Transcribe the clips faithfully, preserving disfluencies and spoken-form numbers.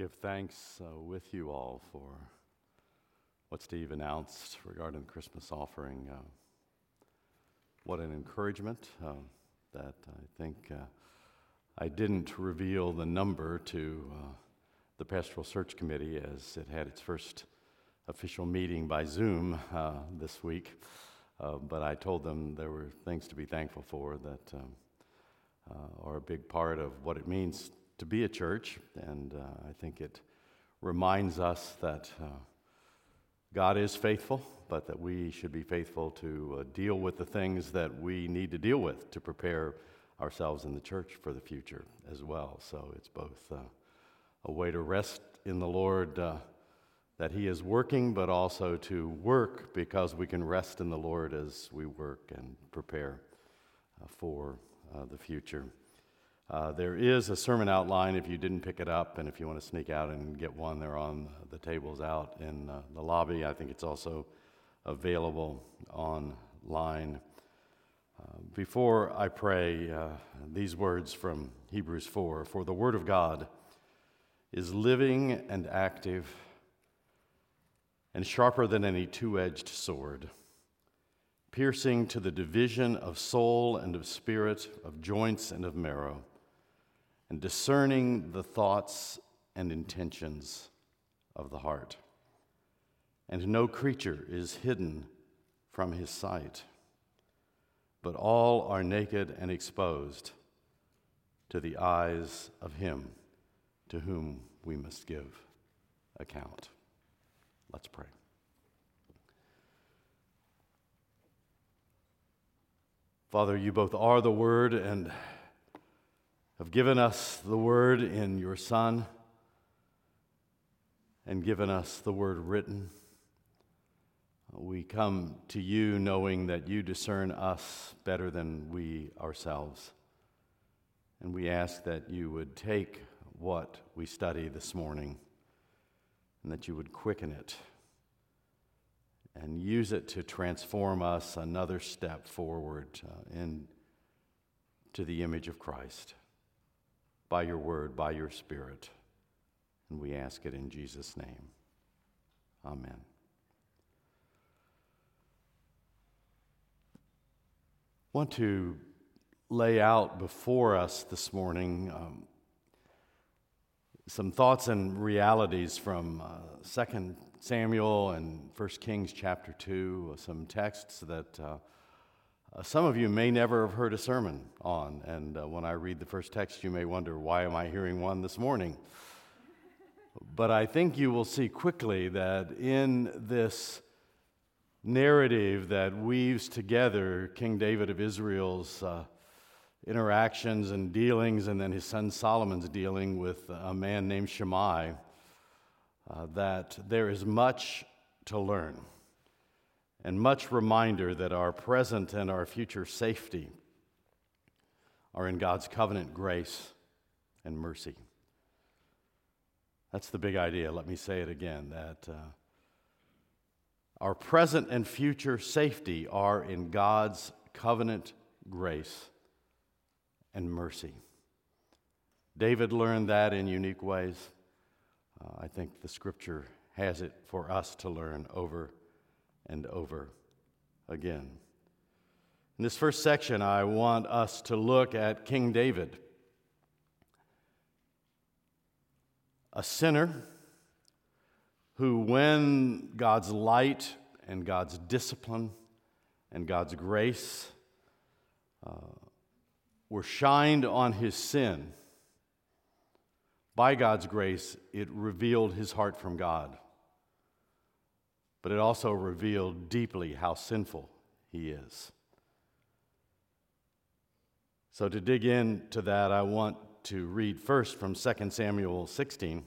give thanks uh, with you all for what Steve announced regarding the Christmas offering. Uh, what an encouragement uh, that I think uh, I didn't reveal the number to uh, the Pastoral Search Committee as it had its first official meeting by Zoom uh, this week, uh, but I told them there were things to be thankful for that um, uh, are a big part of what it means to be a church, and uh, I think it reminds us that uh, God is faithful, but that we should be faithful to uh, deal with the things that we need to deal with to prepare ourselves in the church for the future as well. So it's both uh, a way to rest in the Lord uh, that He is working, but also to work because we can rest in the Lord as we work and prepare uh, for uh, the future. Uh, there is a sermon outline if you didn't pick it up, and if you want to sneak out and get one, they're on the tables out in uh, the lobby. I think it's also available online. Uh, before I pray, uh, these words from Hebrews four, "For the word of God is living and active and sharper than any two-edged sword, piercing to the division of soul and of spirit, of joints and of marrow, and discerning the thoughts and intentions of the heart. And no creature is hidden from his sight, but all are naked and exposed to the eyes of him to whom we must give account." Let's pray. Father, you both are the Word and have given us the Word in your Son and given us the Word written. We come to you knowing that you discern us better than we ourselves. And we ask that you would take what we study this morning and that you would quicken it and use it to transform us another step forward uh, in to the image of Christ by your word, by your spirit. And we ask it in Jesus' name. Amen. I want to lay out before us this morning um, some thoughts and realities from uh, Second Samuel and First Kings chapter two, some texts that uh, some of you may never have heard a sermon on. And uh, when I read the first text, you may wonder, why am I hearing one this morning? But I think you will see quickly that in this narrative that weaves together King David of Israel's uh, interactions and dealings, and then his son Solomon's dealing with a man named Shimei, uh, that there is much to learn and much reminder that our present and our future safety are in God's covenant grace and mercy. That's the big idea. Let me say it again, that uh, our present and future safety are in God's covenant grace and mercy. David learned that in unique ways. Uh, I think the scripture has it for us to learn over and over again. In this first section, I want us to look at King David, a sinner who, when God's light and God's discipline and God's grace uh, were shined on his sin, by God's grace, it revealed his heart from God. But it also revealed deeply how sinful he is. So to dig into that, I want to read first from Second Samuel sixteen,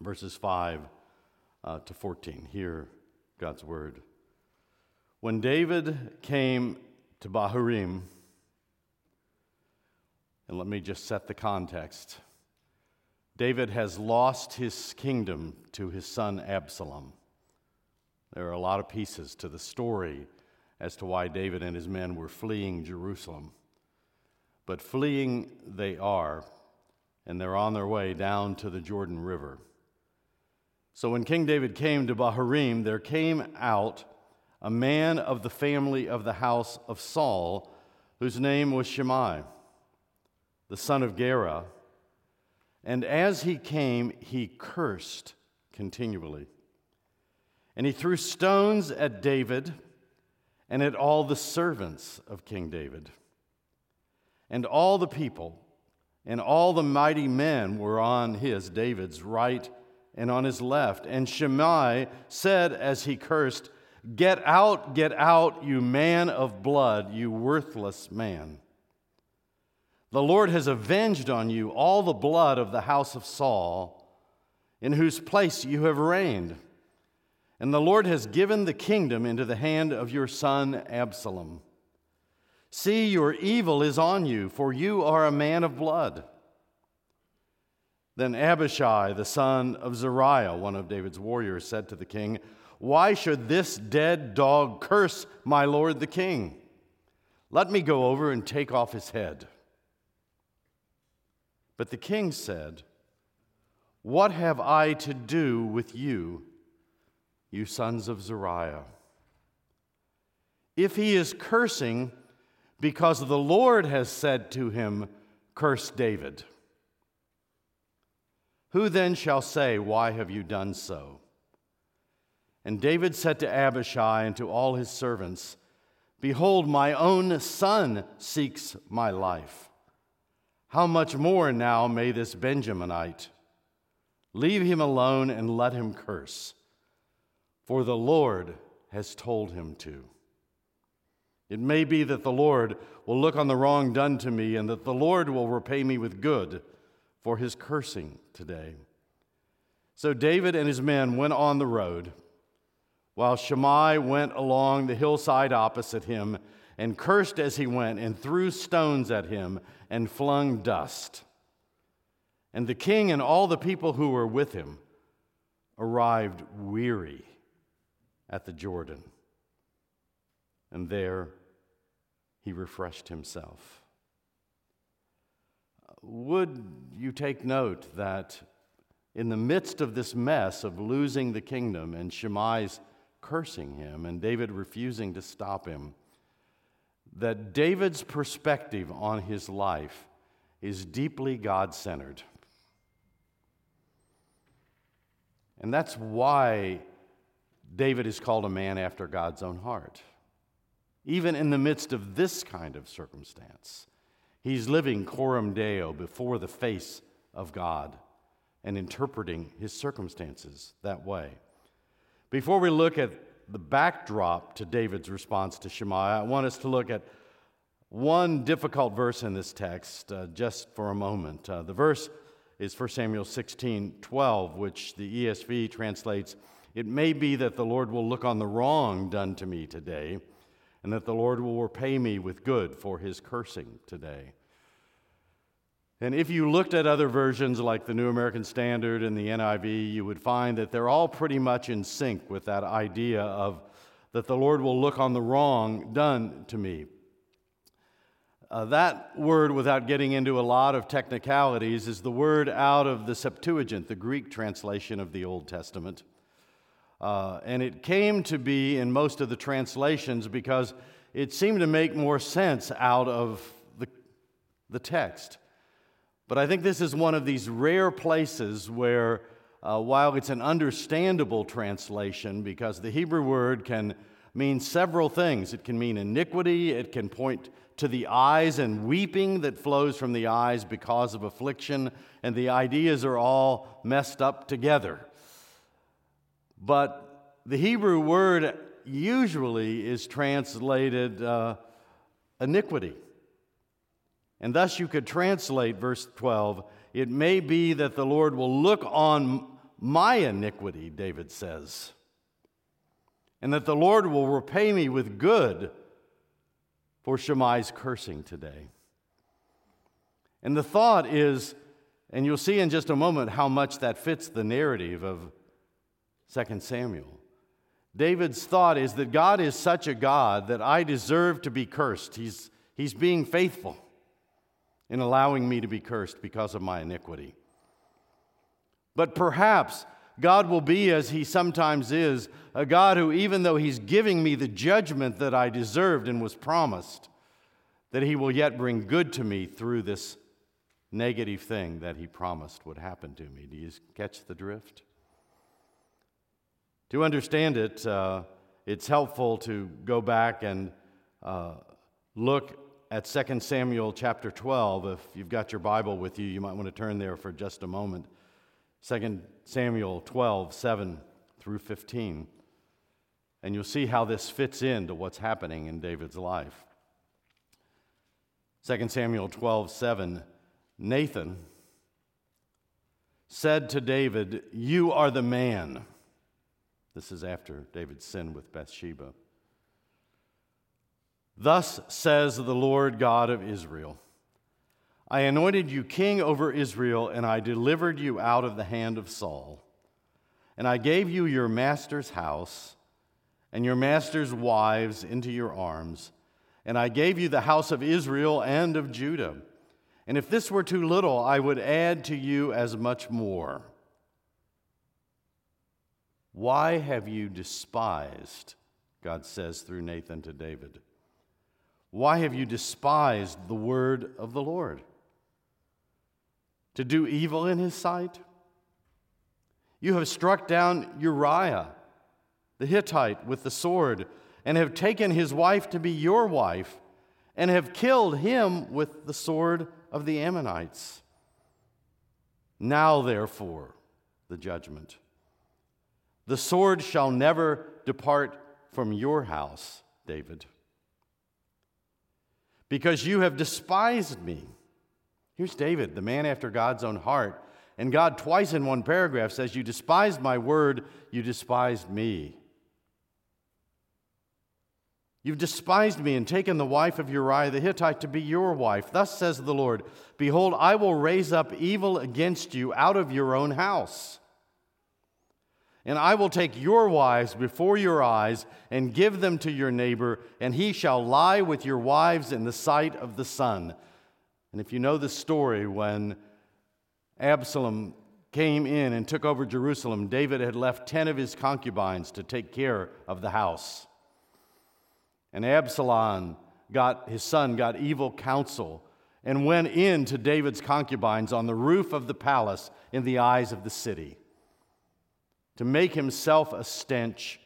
verses five uh, to fourteen. Hear God's word. "When David came to Bahurim," and let me just set the context. David has lost his kingdom to his son Absalom. There are a lot of pieces to the story as to why David and his men were fleeing Jerusalem. But fleeing they are, and they're on their way down to the Jordan River. So when King David came to Bahurim, there came out a man of the family of the house of Saul, whose name was Shimei, the son of Gera. And as he came, he cursed continually. And he threw stones at David and at all the servants of King David. And all the people and all the mighty men were on his, David's, right and on his left. And Shimei said as he cursed, "Get out, get out, you man of blood, you worthless man. The Lord has avenged on you all the blood of the house of Saul, in whose place you have reigned. And the Lord has given the kingdom into the hand of your son Absalom. See, your evil is on you, for you are a man of blood." Then Abishai, the son of Zeruiah, one of David's warriors, said to the king, "Why should this dead dog curse my lord the king? Let me go over and take off his head." But the king said, "What have I to do with you, you sons of Zeruiah? If he is cursing because the Lord has said to him, 'Curse David,' who then shall say, 'Why have you done so?'" And David said to Abishai and to all his servants, "Behold, my own son seeks my life. How much more now may this Benjaminite? Leave him alone and let him curse, for the Lord has told him to. It may be that the Lord will look on the wrong done to me, and that the Lord will repay me with good for his cursing today." So David and his men went on the road, while Shimei went along the hillside opposite him, and cursed as he went, and threw stones at him, and flung dust. And the king and all the people who were with him arrived weary at the Jordan, and there he refreshed himself. Would you take note that in the midst of this mess of losing the kingdom and Shimei's cursing him and David refusing to stop him, that David's perspective on his life is deeply God-centered? And that's why David is called a man after God's own heart. Even in the midst of this kind of circumstance, he's living coram Deo, before the face of God, and interpreting his circumstances that way. Before we look at the backdrop to David's response to Shimei, I want us to look at one difficult verse in this text uh, just for a moment. Uh, the verse is First Samuel sixteen twelve, which the E S V translates, "It may be that the Lord will look on the wrong done to me today, and that the Lord will repay me with good for his cursing today." And if you looked at other versions like the New American Standard and the N I V, you would find that they're all pretty much in sync with that idea of that the Lord will look on the wrong done to me. Uh, that word, without getting into a lot of technicalities, is the word out of the Septuagint, the Greek translation of the Old Testament. Uh, and it came to be in most of the translations because it seemed to make more sense out of the, the text. But I think this is one of these rare places where, uh, while it's an understandable translation, because the Hebrew word can mean several things. It can mean iniquity, it can point to the eyes and weeping that flows from the eyes because of affliction, and the ideas are all messed up together. But the Hebrew word usually is translated uh, iniquity. And thus you could translate verse twelve, "It may be that the Lord will look on my iniquity," David says, "and that the Lord will repay me with good for Shimei's cursing today." And the thought is, and you'll see in just a moment how much that fits the narrative of Second Samuel. David's thought is that God is such a God that I deserve to be cursed. He's, he's being faithful. in allowing me to be cursed because of my iniquity. But perhaps God will be, as he sometimes is, a God who, even though he's giving me the judgment that I deserved and was promised, that he will yet bring good to me through this negative thing that he promised would happen to me. Do you catch the drift? To understand it, uh, it's helpful to go back and uh, look at Second Samuel chapter twelve. If you've got your Bible with you, you might want to turn there for just a moment. Second Samuel twelve, seven through fifteen. And you'll see how this fits into what's happening in David's life. Second Samuel twelve, seven, Nathan said to David, "You are the man." This is after David's sin with Bathsheba. "Thus says the Lord God of Israel, I anointed you king over Israel, and I delivered you out of the hand of Saul. And I gave you your master's house and your master's wives into your arms. And I gave you the house of Israel and of Judah. And if this were too little, I would add to you as much more. Why have you despised," God says through Nathan to David, "why have you despised the word of the Lord? To do evil in his sight? You have struck down Uriah the Hittite with the sword, and have taken his wife to be your wife, and have killed him with the sword of the Ammonites. Now, therefore, the judgment. The sword shall never depart from your house, David, because you have despised me." Here's David, the man after God's own heart, and God twice in one paragraph says, "You despised my word, you despised me. You've despised me and taken the wife of Uriah the Hittite to be your wife. Thus says the Lord, behold, I will raise up evil against you out of your own house. And I will take your wives before your eyes and give them to your neighbor, and he shall lie with your wives in the sight of the sun." And if you know the story, when Absalom came in and took over Jerusalem, David had left ten of his concubines to take care of the house. And Absalom, got, his son, got evil counsel and went in to David's concubines on the roof of the palace in the eyes of the city to make himself a stench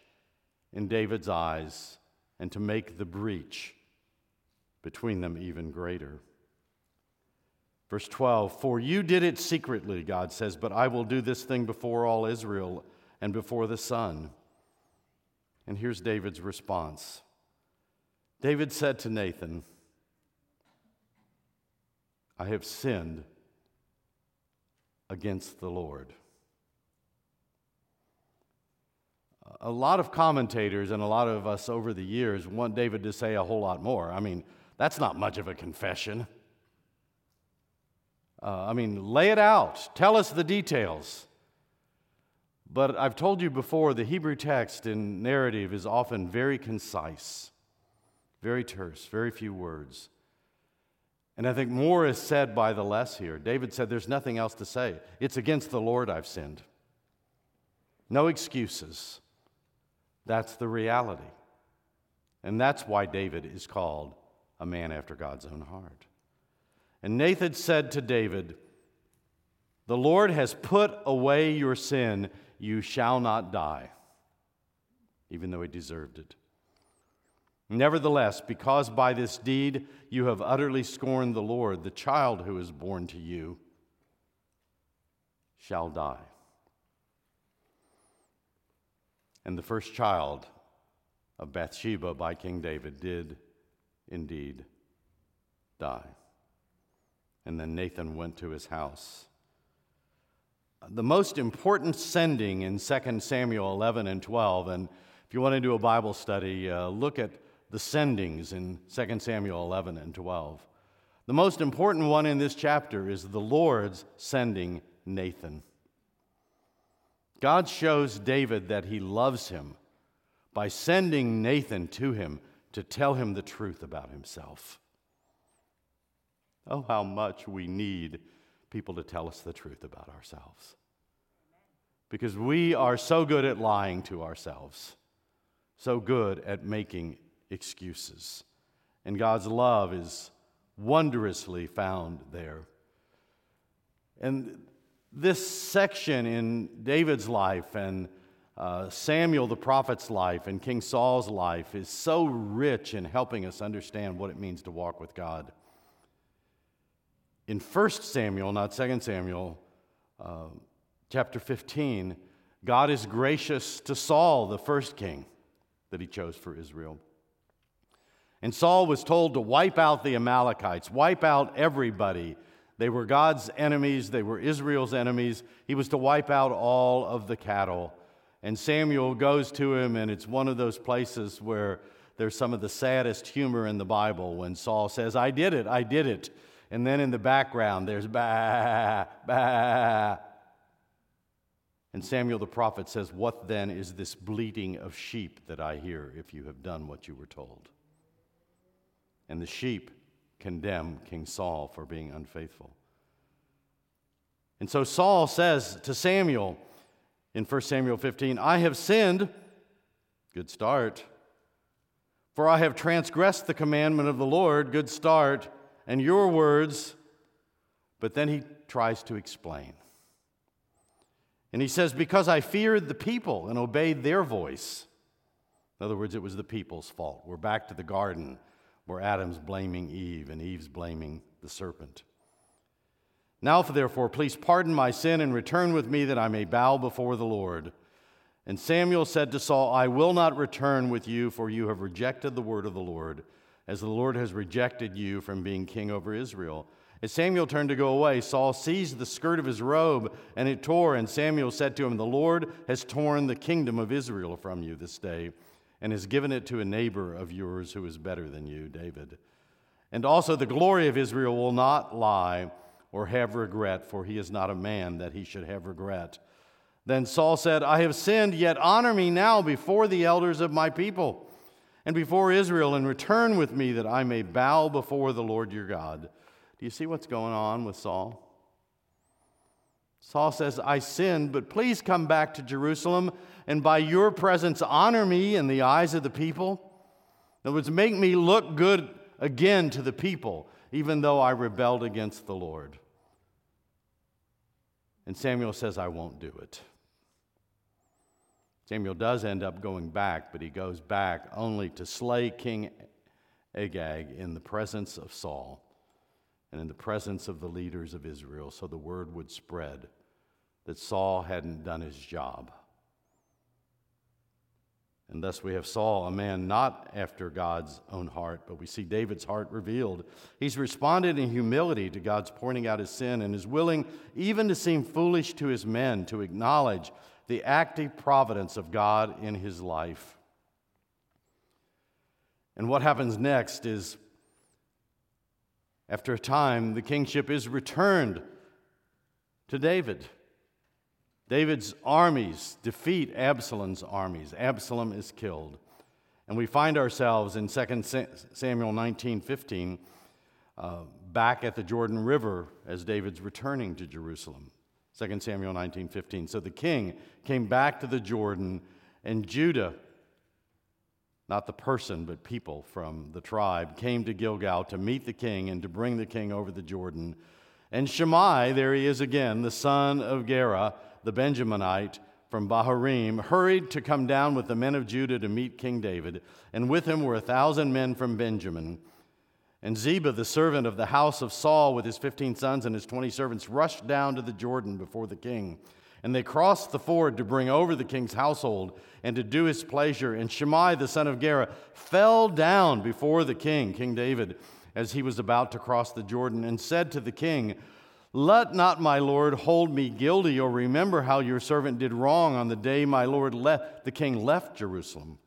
in David's eyes and to make the breach between them even greater. Verse twelve, "For you did it secretly," God says, "but I will do this thing before all Israel and before the sun." And here's David's response. David said to Nathan, "I have sinned against the Lord." A lot of commentators and a lot of us over the years want David to say a whole lot more. I mean, that's not much of a confession. Uh, I mean, lay it out. Tell us the details. But I've told you before, the Hebrew text in narrative is often very concise. Very terse, very few words. And I think more is said by the less here. David said there's nothing else to say. It's against the Lord I've sinned. No excuses. That's the reality. And that's why David is called a man after God's own heart. And Nathan said to David, "The Lord has put away your sin. You shall not die," even though he deserved it. "Nevertheless, because by this deed you have utterly scorned the Lord, the child who is born to you shall die." And the first child of Bathsheba by King David did indeed die. And then Nathan went to his house. The most important sending in Second Samuel eleven and twelve, and if you want to do a Bible study, uh, look at the sendings in Second Samuel eleven and twelve. The most important one in this chapter is the Lord's sending Nathan. God shows David that he loves him by sending Nathan to him to tell him the truth about himself. Oh, how much we need people to tell us the truth about ourselves. Because we are so good at lying to ourselves, so good at making excuses. And God's love is wondrously found there. And this section in David's life and uh, Samuel the prophet's life and King Saul's life is so rich in helping us understand what it means to walk with God. In First Samuel, not Second Samuel, uh, chapter fifteen, God is gracious to Saul, the first king that he chose for Israel. And Saul was told to wipe out the Amalekites, wipe out everybody. They were God's enemies. They were Israel's enemies. He was to wipe out all of the cattle. And Samuel goes to him, and it's one of those places where there's some of the saddest humor in the Bible when Saul says, I did it, I did it. And then in the background, there's bah, bah. And Samuel the prophet says, what then is this bleating of sheep that I hear if you have done what you were told? And the sheep condemn King Saul for being unfaithful. And so Saul says to Samuel in First Samuel fifteen, I have sinned, good start, for I have transgressed the commandment of the Lord, good start, and your words. But then he tries to explain. And he says, because I feared the people and obeyed their voice. In other words, it was the people's fault. We're back to the garden where Adam's blaming Eve and Eve's blaming the serpent. Now, therefore, please pardon my sin and return with me that I may bow before the Lord. And Samuel said to Saul, I will not return with you, for you have rejected the word of the Lord, as the Lord has rejected you from being king over Israel. As Samuel turned to go away, Saul seized the skirt of his robe, and it tore. And Samuel said to him, the Lord has torn the kingdom of Israel from you this day, and has given it to a neighbor of yours who is better than you, David. And also the glory of Israel will not lie or have regret, for he is not a man that he should have regret. Then Saul said, I have sinned, yet honor me now before the elders of my people and before Israel, and return with me that I may bow before the Lord your God. Do you see what's going on with Saul? Saul says, I sinned, but please come back to Jerusalem and by your presence honor me in the eyes of the people. In other words, make me look good again to the people, even though I rebelled against the Lord. And Samuel says, I won't do it. Samuel does end up going back, but he goes back only to slay King Agag in the presence of Saul and in the presence of the leaders of Israel, so the word would spread that Saul hadn't done his job. And thus we have Saul, a man not after God's own heart, but we see David's heart revealed. He's responded in humility to God's pointing out his sin and is willing even to seem foolish to his men, to acknowledge the active providence of God in his life. And what happens next is, after a time, the kingship is returned to David. David's armies defeat Absalom's armies. Absalom is killed. And we find ourselves in Second Samuel nineteen fifteen, uh, back at the Jordan River as David's returning to Jerusalem. Second Samuel nineteen fifteen. So the king came back to the Jordan, and Judah, not the person but people from the tribe, came to Gilgal to meet the king and to bring the king over the Jordan. And Shimei, there he is again, the son of Gera, the Benjaminite from Bahurim, hurried to come down with the men of Judah to meet King David, and with him were a thousand men from Benjamin. And Ziba, the servant of the house of Saul, with his fifteen sons and his twenty servants, rushed down to the Jordan before the king. And they crossed the ford to bring over the king's household and to do his pleasure. And Shimei, the son of Gera, fell down before the king, King David, as he was about to cross the Jordan, and said to the king, let not my lord hold me guilty, or remember how your servant did wrong on the day my lord left, the king left Jerusalem.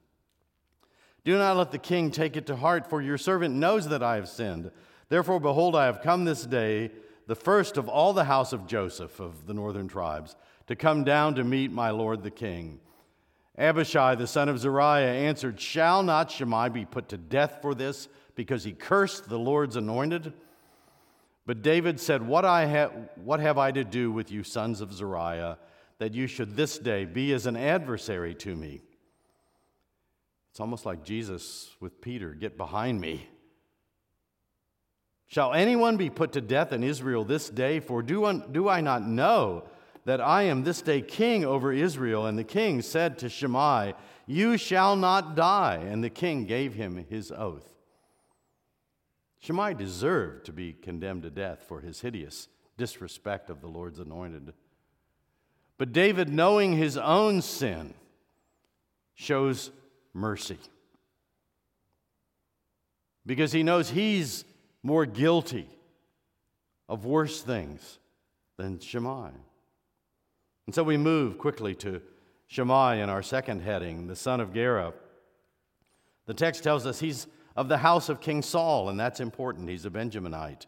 Do not let the king take it to heart, for your servant knows that I have sinned. Therefore, behold, I have come this day, the first of all the house of Joseph of the northern tribes, to come down to meet my lord the king. Abishai, the son of Zeruiah, answered, shall not Shimei be put to death for this, because he cursed the Lord's anointed? But David said, what, I ha- what have I to do with you, sons of Zeruiah, that you should this day be as an adversary to me? It's almost like Jesus with Peter, get behind me. Shall anyone be put to death in Israel this day? For do, un- do I not know that I am this day king over Israel? And the king said to Shimei, you shall not die. And the king gave him his oath. Shimei deserved to be condemned to death for his hideous disrespect of the Lord's anointed. But David, knowing his own sin, shows mercy, because he knows he's more guilty of worse things than Shimei. And so we move quickly to Shimei in our second heading, the son of Gera. The text tells us he's of the house of King Saul, and that's important. He's a Benjaminite.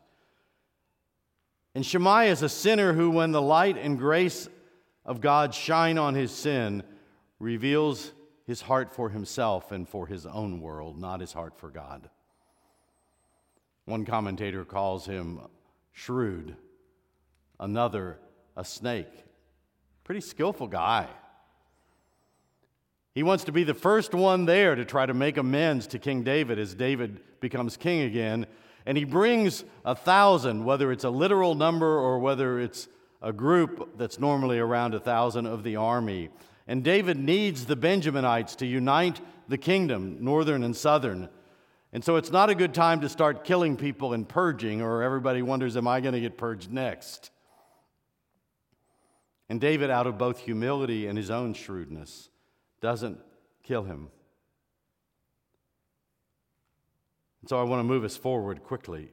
And Shimei is a sinner who, when the light and grace of God shine on his sin, reveals his heart for himself and for his own world, not his heart for God. One commentator calls him shrewd, another a snake. Pretty skillful guy. He wants to be the first one there to try to make amends to King David as David becomes king again. And he brings a thousand, whether it's a literal number or whether it's a group that's normally around a thousand of the army. And David needs the Benjaminites to unite the kingdom, northern and southern. And so it's not a good time to start killing people and purging, or everybody wonders, am I going to get purged next? And David, out of both humility and his own shrewdness, doesn't kill him. And so I want to move us forward quickly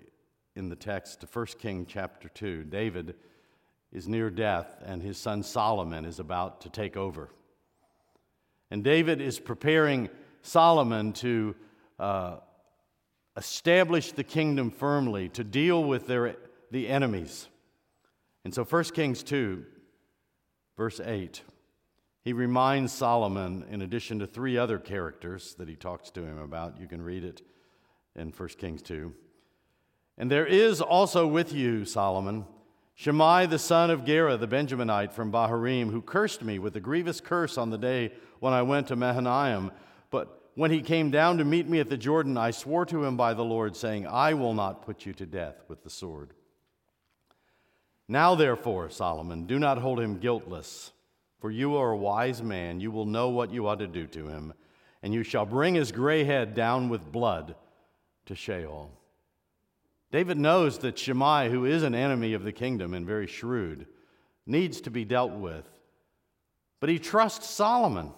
in the text to First Kings chapter two. David is near death, and his son Solomon is about to take over. And David is preparing Solomon to uh, establish the kingdom firmly, to deal with their the enemies. And so First Kings two, verse eight, he reminds Solomon, in addition to three other characters that he talks to him about, you can read it in First Kings two. And there is also with you, Solomon, Shimei the son of Gera, the Benjaminite from Bahurim, who cursed me with a grievous curse on the day when I went to Mahanaim. But when he came down to meet me at the Jordan, I swore to him by the Lord, saying, I will not put you to death with the sword. Now therefore, Solomon, do not hold him guiltless, for you are a wise man. You will know what you ought to do to him, and you shall bring his gray head down with blood to Sheol. David knows that Shimei, who is an enemy of the kingdom and very shrewd, needs to be dealt with. But he trusts Solomon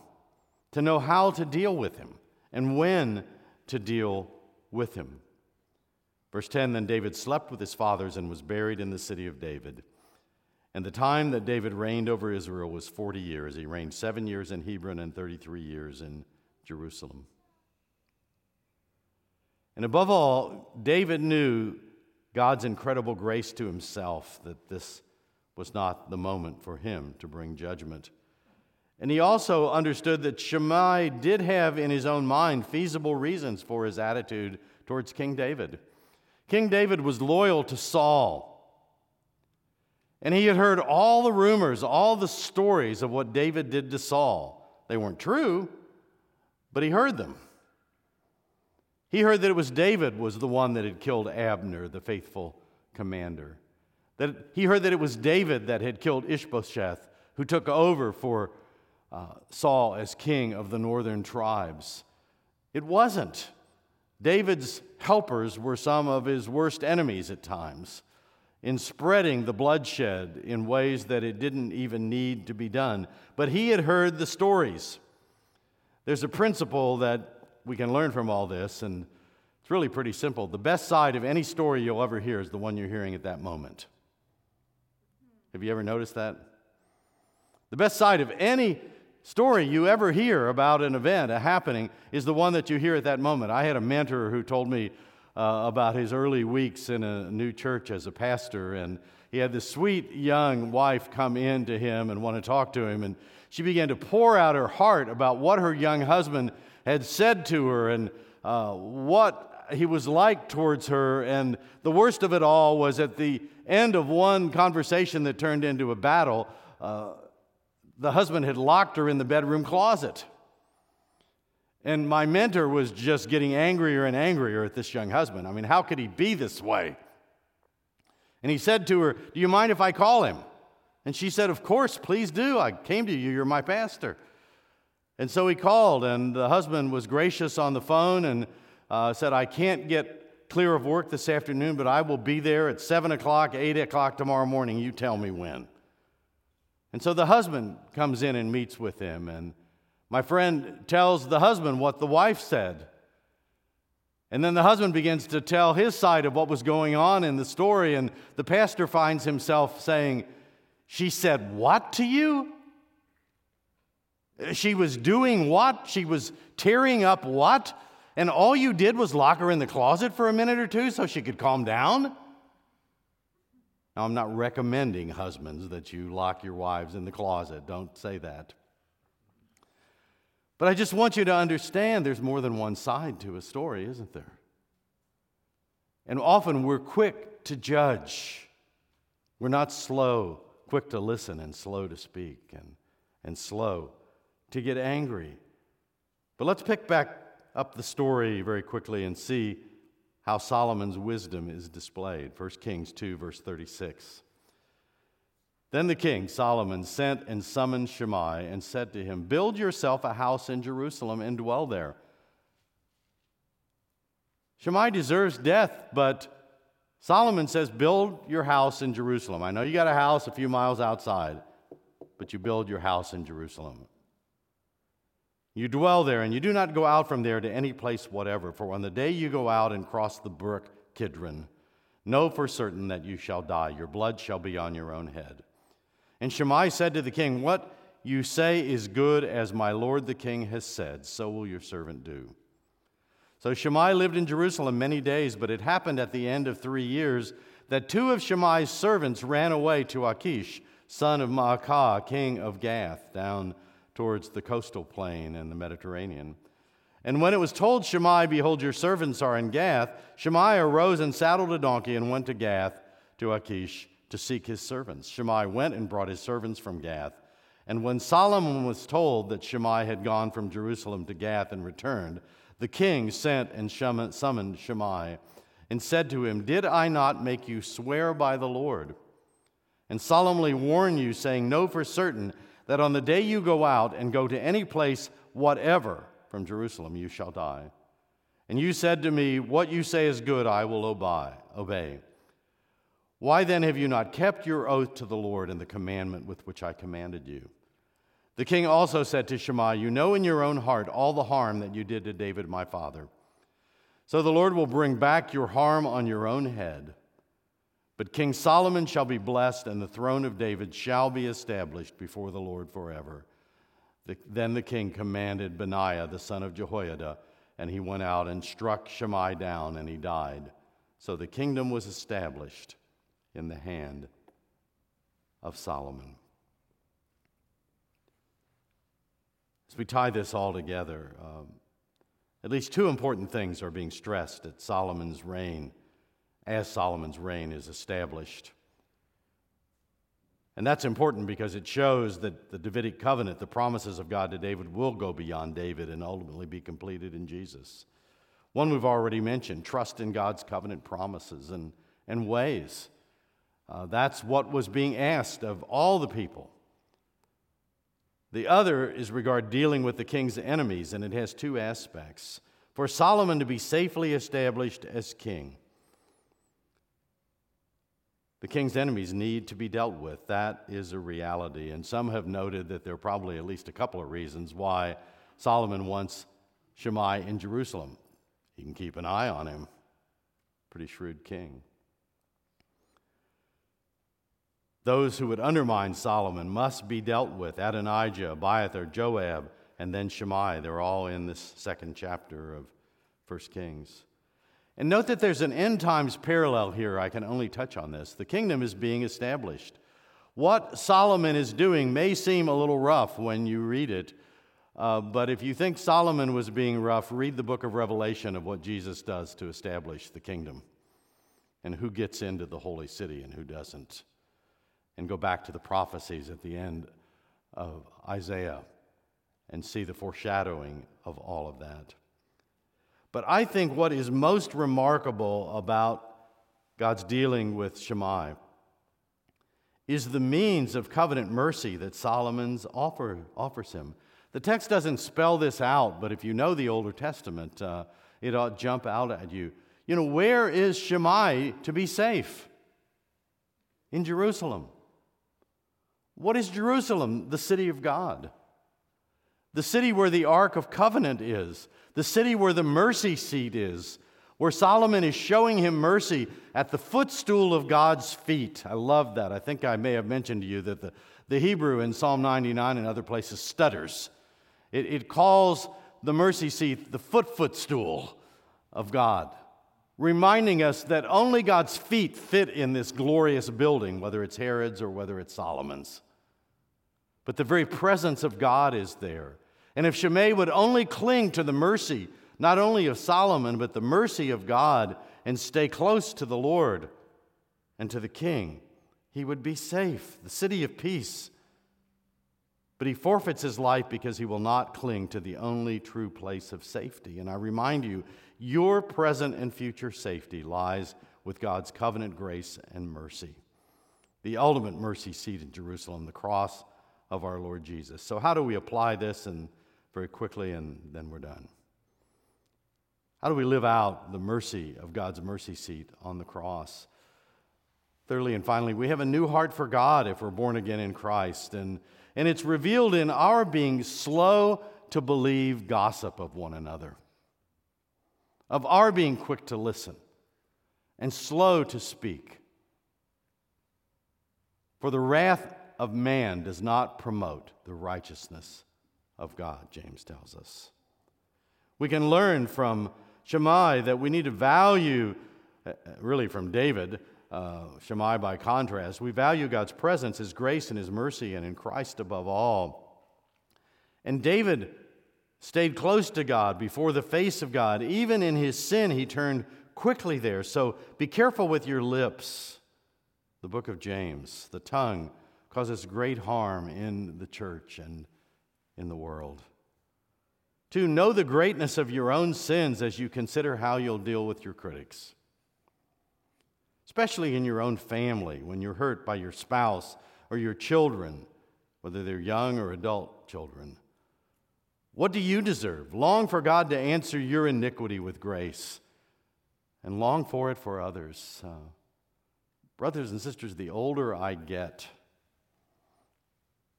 to know how to deal with him and when to deal with him. Verse ten, then David slept with his fathers and was buried in the city of David. And the time that David reigned over Israel was forty years. He reigned seven years in Hebron and thirty-three years in Jerusalem. And above all, David knew God's incredible grace to himself, that this was not the moment for him to bring judgment. And he also understood that Shimei did have in his own mind feasible reasons for his attitude towards King David. King David was loyal to Saul, and he had heard all the rumors, all the stories of what David did to Saul. They weren't true, but he heard them. He heard that it was David was the one that had killed Abner, the faithful commander. That he heard that it was David that had killed Ish-bosheth, who took over for uh, Saul as king of the northern tribes. It wasn't. David's helpers were some of his worst enemies at times, in spreading the bloodshed in ways that it didn't even need to be done. But he had heard the stories. There's a principle that we can learn from all this, and it's really pretty simple. The best side of any story you'll ever hear is the one you're hearing at that moment. Have you ever noticed that? The best side of any story you ever hear about an event, a happening, is the one that you hear at that moment. I had a mentor who told me uh, about his early weeks in a new church as a pastor, and he had this sweet young wife come in to him and want to talk to him, and she began to pour out her heart about what her young husband had said to her, and uh, what he was like towards her. And the worst of it all was at the end of one conversation that turned into a battle, uh, the husband had locked her in the bedroom closet. And my mentor was just getting angrier and angrier at this young husband. I mean, how could he be this way? And he said to her, "Do you mind if I call him?" And she said, "Of course, please do. I came to you. You're my pastor." And so he called, and the husband was gracious on the phone and uh, said, "I can't get clear of work this afternoon, but I will be there at seven o'clock, eight o'clock tomorrow morning. You tell me when." And so the husband comes in and meets with him, and my friend tells the husband what the wife said. And then the husband begins to tell his side of what was going on in the story, and the pastor finds himself saying, "She said what to you? She was doing what? She was tearing up what? And all you did was lock her in the closet for a minute or two so she could calm down?" Now, I'm not recommending, husbands, that you lock your wives in the closet. Don't say that. But I just want you to understand there's more than one side to a story, isn't there? And often we're quick to judge. We're not slow, quick to listen and slow to speak and, and slow to get angry. But let's pick back up the story very quickly and see how Solomon's wisdom is displayed. First Kings two, verse thirty-six. "Then the king, Solomon, sent and summoned Shimei and said to him, 'Build yourself a house in Jerusalem and dwell there.' Shimei deserves death, but Solomon says, 'Build your house in Jerusalem.' I know you got a house a few miles outside, but you build your house in Jerusalem. 'You dwell there, and you do not go out from there to any place whatever, for on the day you go out and cross the brook Kidron, know for certain that you shall die. Your blood shall be on your own head.' And Shimei said to the king, 'What you say is good, as my lord the king has said. So will your servant do.' So Shimei lived in Jerusalem many days, but it happened at the end of three years that two of Shimei's servants ran away to Achish, son of Maacah, king of Gath, down towards the coastal plain and the Mediterranean. And when it was told Shimei, 'Behold, your servants are in Gath,' Shimei arose and saddled a donkey and went to Gath, to Achish, to seek his servants. Shimei went and brought his servants from Gath. And when Solomon was told that Shimei had gone from Jerusalem to Gath and returned, the king sent and summoned Shimei and said to him, 'Did I not make you swear by the Lord and solemnly warn you, saying, "Know for certain that on the day you go out and go to any place whatever from Jerusalem, you shall die"? And you said to me, "What you say is good, I will obey." Why then have you not kept your oath to the Lord and the commandment with which I commanded you?' The king also said to Shimei, 'You know in your own heart all the harm that you did to David my father. So the Lord will bring back your harm on your own head. But King Solomon shall be blessed, and the throne of David shall be established before the Lord forever.' Then the king commanded Benaiah, the son of Jehoiada, and he went out and struck Shimei down, and he died. So the kingdom was established in the hand of Solomon." As we tie this all together, um, at least two important things are being stressed at Solomon's reign, as Solomon's reign is established. And that's important because it shows that the Davidic covenant, the promises of God to David, will go beyond David and ultimately be completed in Jesus. One we've already mentioned, trust in God's covenant promises and, and ways. Uh, that's what was being asked of all the people. The other is regard dealing with the king's enemies, and it has two aspects. For Solomon to be safely established as king, the king's enemies need to be dealt with. That is a reality. And some have noted that there are probably at least a couple of reasons why Solomon wants Shimei in Jerusalem. He can keep an eye on him. Pretty shrewd king. Those who would undermine Solomon must be dealt with. Adonijah, Abiathar, Joab, and then Shimei. They're all in this second chapter of First Kings. And note that there's an end times parallel here. I can only touch on this. The kingdom is being established. What Solomon is doing may seem a little rough when you read it, Uh, but if you think Solomon was being rough, read the book of Revelation of what Jesus does to establish the kingdom and who gets into the holy city and who doesn't. And go back to the prophecies at the end of Isaiah and see the foreshadowing of all of that. But I think what is most remarkable about God's dealing with Shimei is the means of covenant mercy that Solomon's offer, offers him. The text doesn't spell this out, but if you know the Old Testament, uh, it ought to jump out at you. You know, where is Shimei to be safe? In Jerusalem. What is Jerusalem? The city of God. The city where the Ark of Covenant is. The city where the mercy seat is. Where Solomon is showing him mercy at the footstool of God's feet. I love that. I think I may have mentioned to you that the, the Hebrew in Psalm ninety-nine and other places stutters. It, it calls the mercy seat the foot footstool of God, reminding us that only God's feet fit in this glorious building, whether it's Herod's or whether it's Solomon's. But the very presence of God is there. And if Shimei would only cling to the mercy, not only of Solomon, but the mercy of God, and stay close to the Lord and to the king, he would be safe, the city of peace. But he forfeits his life because he will not cling to the only true place of safety. And I remind you, your present and future safety lies with God's covenant grace and mercy. The ultimate mercy seat in Jerusalem, the cross of our Lord Jesus. So how do we apply this? And very quickly, and then we're done. How do we live out the mercy of God's mercy seat on the cross? Thirdly and finally, we have a new heart for God if we're born again in Christ. And And it's revealed in our being slow to believe gossip of one another, of our being quick to listen and slow to speak. For the wrath of man does not promote the righteousness of God, James tells us. We can learn from Shimei that we need to value, really from David, Uh, Shimei, by contrast, we value God's presence, His grace, and His mercy, and in Christ above all. And David stayed close to God, before the face of God. Even in his sin, he turned quickly there. So be careful with your lips. The book of James, the tongue causes great harm in the church and in the world. Two, know the greatness of your own sins as you consider how you'll deal with your critics. Especially in your own family, when you're hurt by your spouse or your children, whether they're young or adult children. What do you deserve? Long for God to answer your iniquity with grace, and long for it for others. Uh, brothers and sisters, the older I get,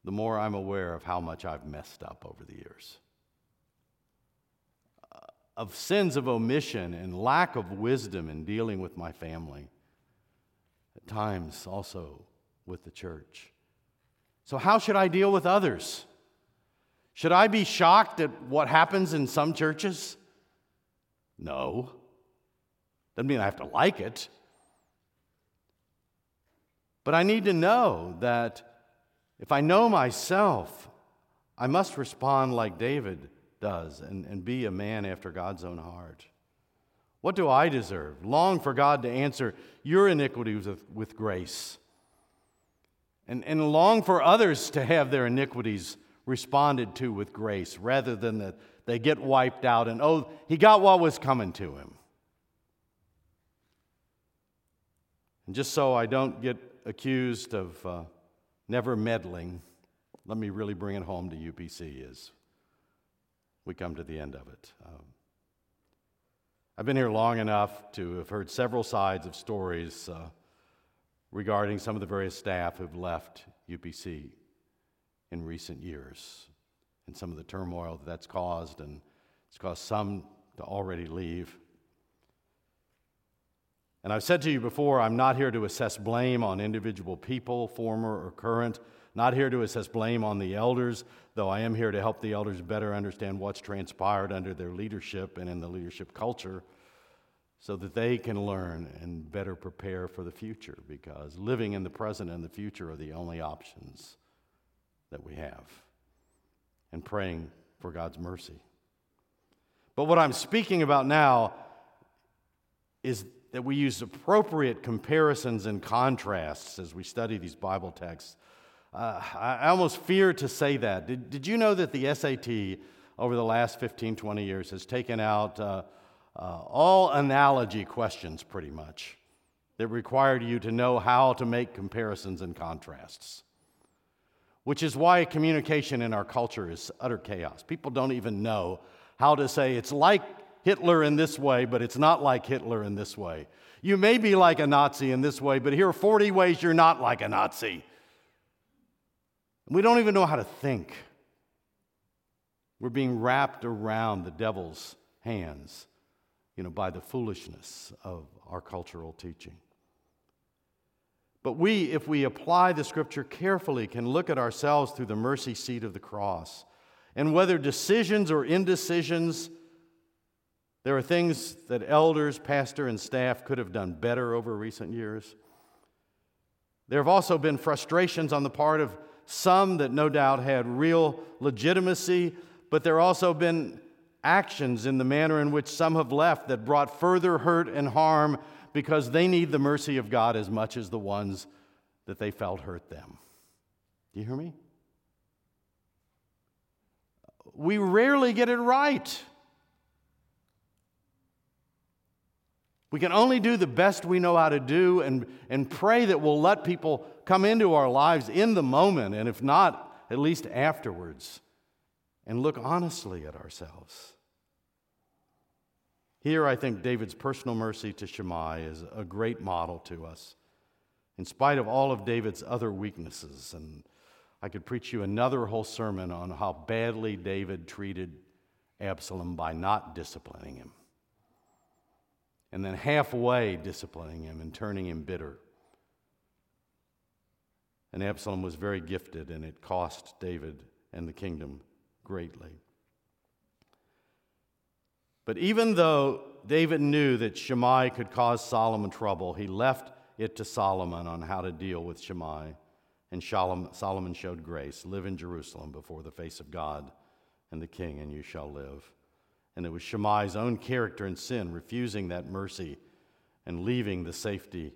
the more I'm aware of how much I've messed up over the years, uh, of sins of omission and lack of wisdom in dealing with my family. At times also with the church. So how should I deal with others? Should I be shocked at what happens in some churches? No. Doesn't mean I have to like it. But I need to know that if I know myself, I must respond like David does and, and be a man after God's own heart. What do I deserve? Long for God to answer your iniquities with, with grace. And, and long for others to have their iniquities responded to with grace, rather than that they get wiped out and, oh, he got what was coming to him. And just so I don't get accused of uh, never meddling, let me really bring it home to U P C as we come to the end of it. Um, I've been here long enough to have heard several sides of stories uh, regarding some of the various staff who've left U P C in recent years, and some of the turmoil that that's caused, and it's caused some to already leave. And I've said to you before, I'm not here to assess blame on individual people, former or current, not here to assess blame on the elders, though I am here to help the elders better understand what's transpired under their leadership and in the leadership culture so that they can learn and better prepare for the future, because living in the present and the future are the only options that we have. And praying for God's mercy. But what I'm speaking about now is that we use appropriate comparisons and contrasts as we study these Bible texts. Uh, I almost fear to say that. Did, did you know that the S A T over the last fifteen, twenty years has taken out uh, uh, all analogy questions pretty much that required you to know how to make comparisons and contrasts? Which is why communication in our culture is utter chaos. People don't even know how to say it's like Hitler in this way, but it's not like Hitler in this way. You may be like a Nazi in this way, but here are forty ways you're not like a Nazi. We don't even know how to think. We're being wrapped around the devil's hands, you know, by the foolishness of our cultural teaching. But we, if we apply the Scripture carefully, can look at ourselves through the mercy seat of the cross. And whether decisions or indecisions, there are things that elders, pastor, and staff could have done better over recent years. There have also been frustrations on the part of some that no doubt had real legitimacy, but there have also been actions in the manner in which some have left that brought further hurt and harm, because they need the mercy of God as much as the ones that they felt hurt them. Do you hear me? We rarely get it right. We can only do the best we know how to do and, and pray that we'll let people come into our lives in the moment, and if not, at least afterwards, and look honestly at ourselves. Here, I think David's personal mercy to Shimei is a great model to us, in spite of all of David's other weaknesses. And I could preach you another whole sermon on how badly David treated Absalom by not disciplining him, and then halfway disciplining him and turning him bitter. And Absalom was very gifted, and it cost David and the kingdom greatly. But even though David knew that Shimei could cause Solomon trouble, he left it to Solomon on how to deal with Shimei. And Solomon showed grace. Live in Jerusalem before the face of God and the king, and you shall live. And it was Shimei's own character and sin, refusing that mercy and leaving the safety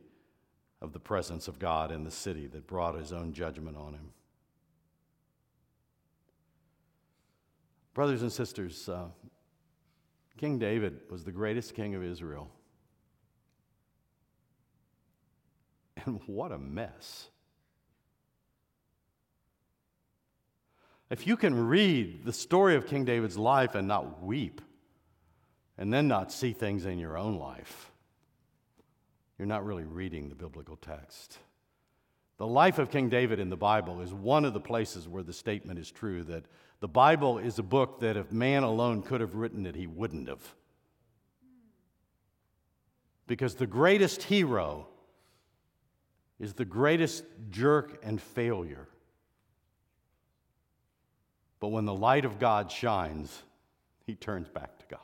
of the presence of God in the city, that brought his own judgment on him. Brothers and sisters, uh, King David was the greatest king of Israel. And what a mess. If you can read the story of King David's life and not weep, and then not see things in your own life, you're not really reading the biblical text. The life of King David in the Bible is one of the places where the statement is true that the Bible is a book that if man alone could have written it, he wouldn't have. Because the greatest hero is the greatest jerk and failure. But when the light of God shines, he turns back to God.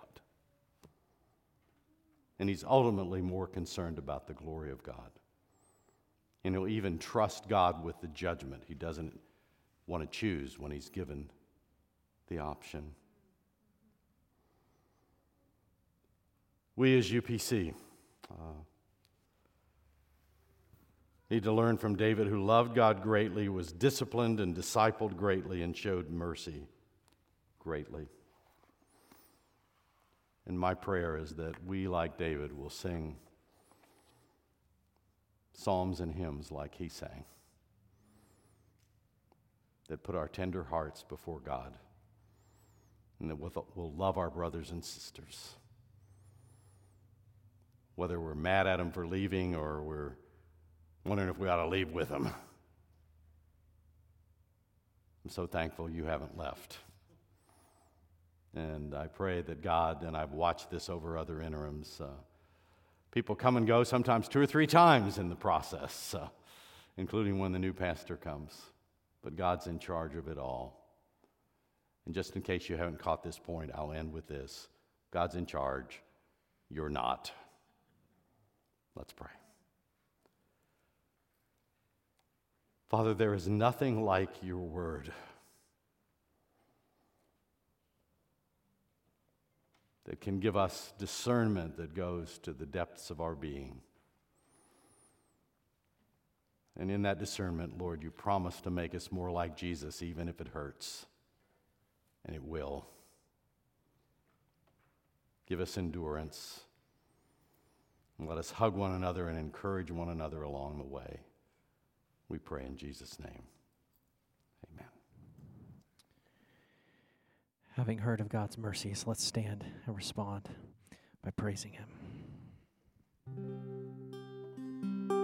And he's ultimately more concerned about the glory of God. And he'll even trust God with the judgment. He doesn't want to choose when he's given the option. We as U P C uh, need to learn from David, who loved God greatly, was disciplined and discipled greatly, and showed mercy greatly. And my prayer is that we, like David, will sing psalms and hymns like he sang, that put our tender hearts before God, and that we'll love our brothers and sisters, whether we're mad at them for leaving or we're wondering if we ought to leave with them. I'm so thankful you haven't left. And I pray that God, and I've watched this over other interims, uh, people come and go sometimes two or three times in the process, uh, including when the new pastor comes. But God's in charge of it all. And just in case you haven't caught this point, I'll end with this. God's in charge. You're not. Let's pray. Father, there is nothing like your word. that can give us discernment that goes to the depths of our being. And in that discernment, Lord, you promise to make us more like Jesus, even if it hurts, and it will. Give us endurance, and let us hug one another and encourage one another along the way. We pray in Jesus' name. Amen. Having heard of God's mercies, let's stand and respond by praising him.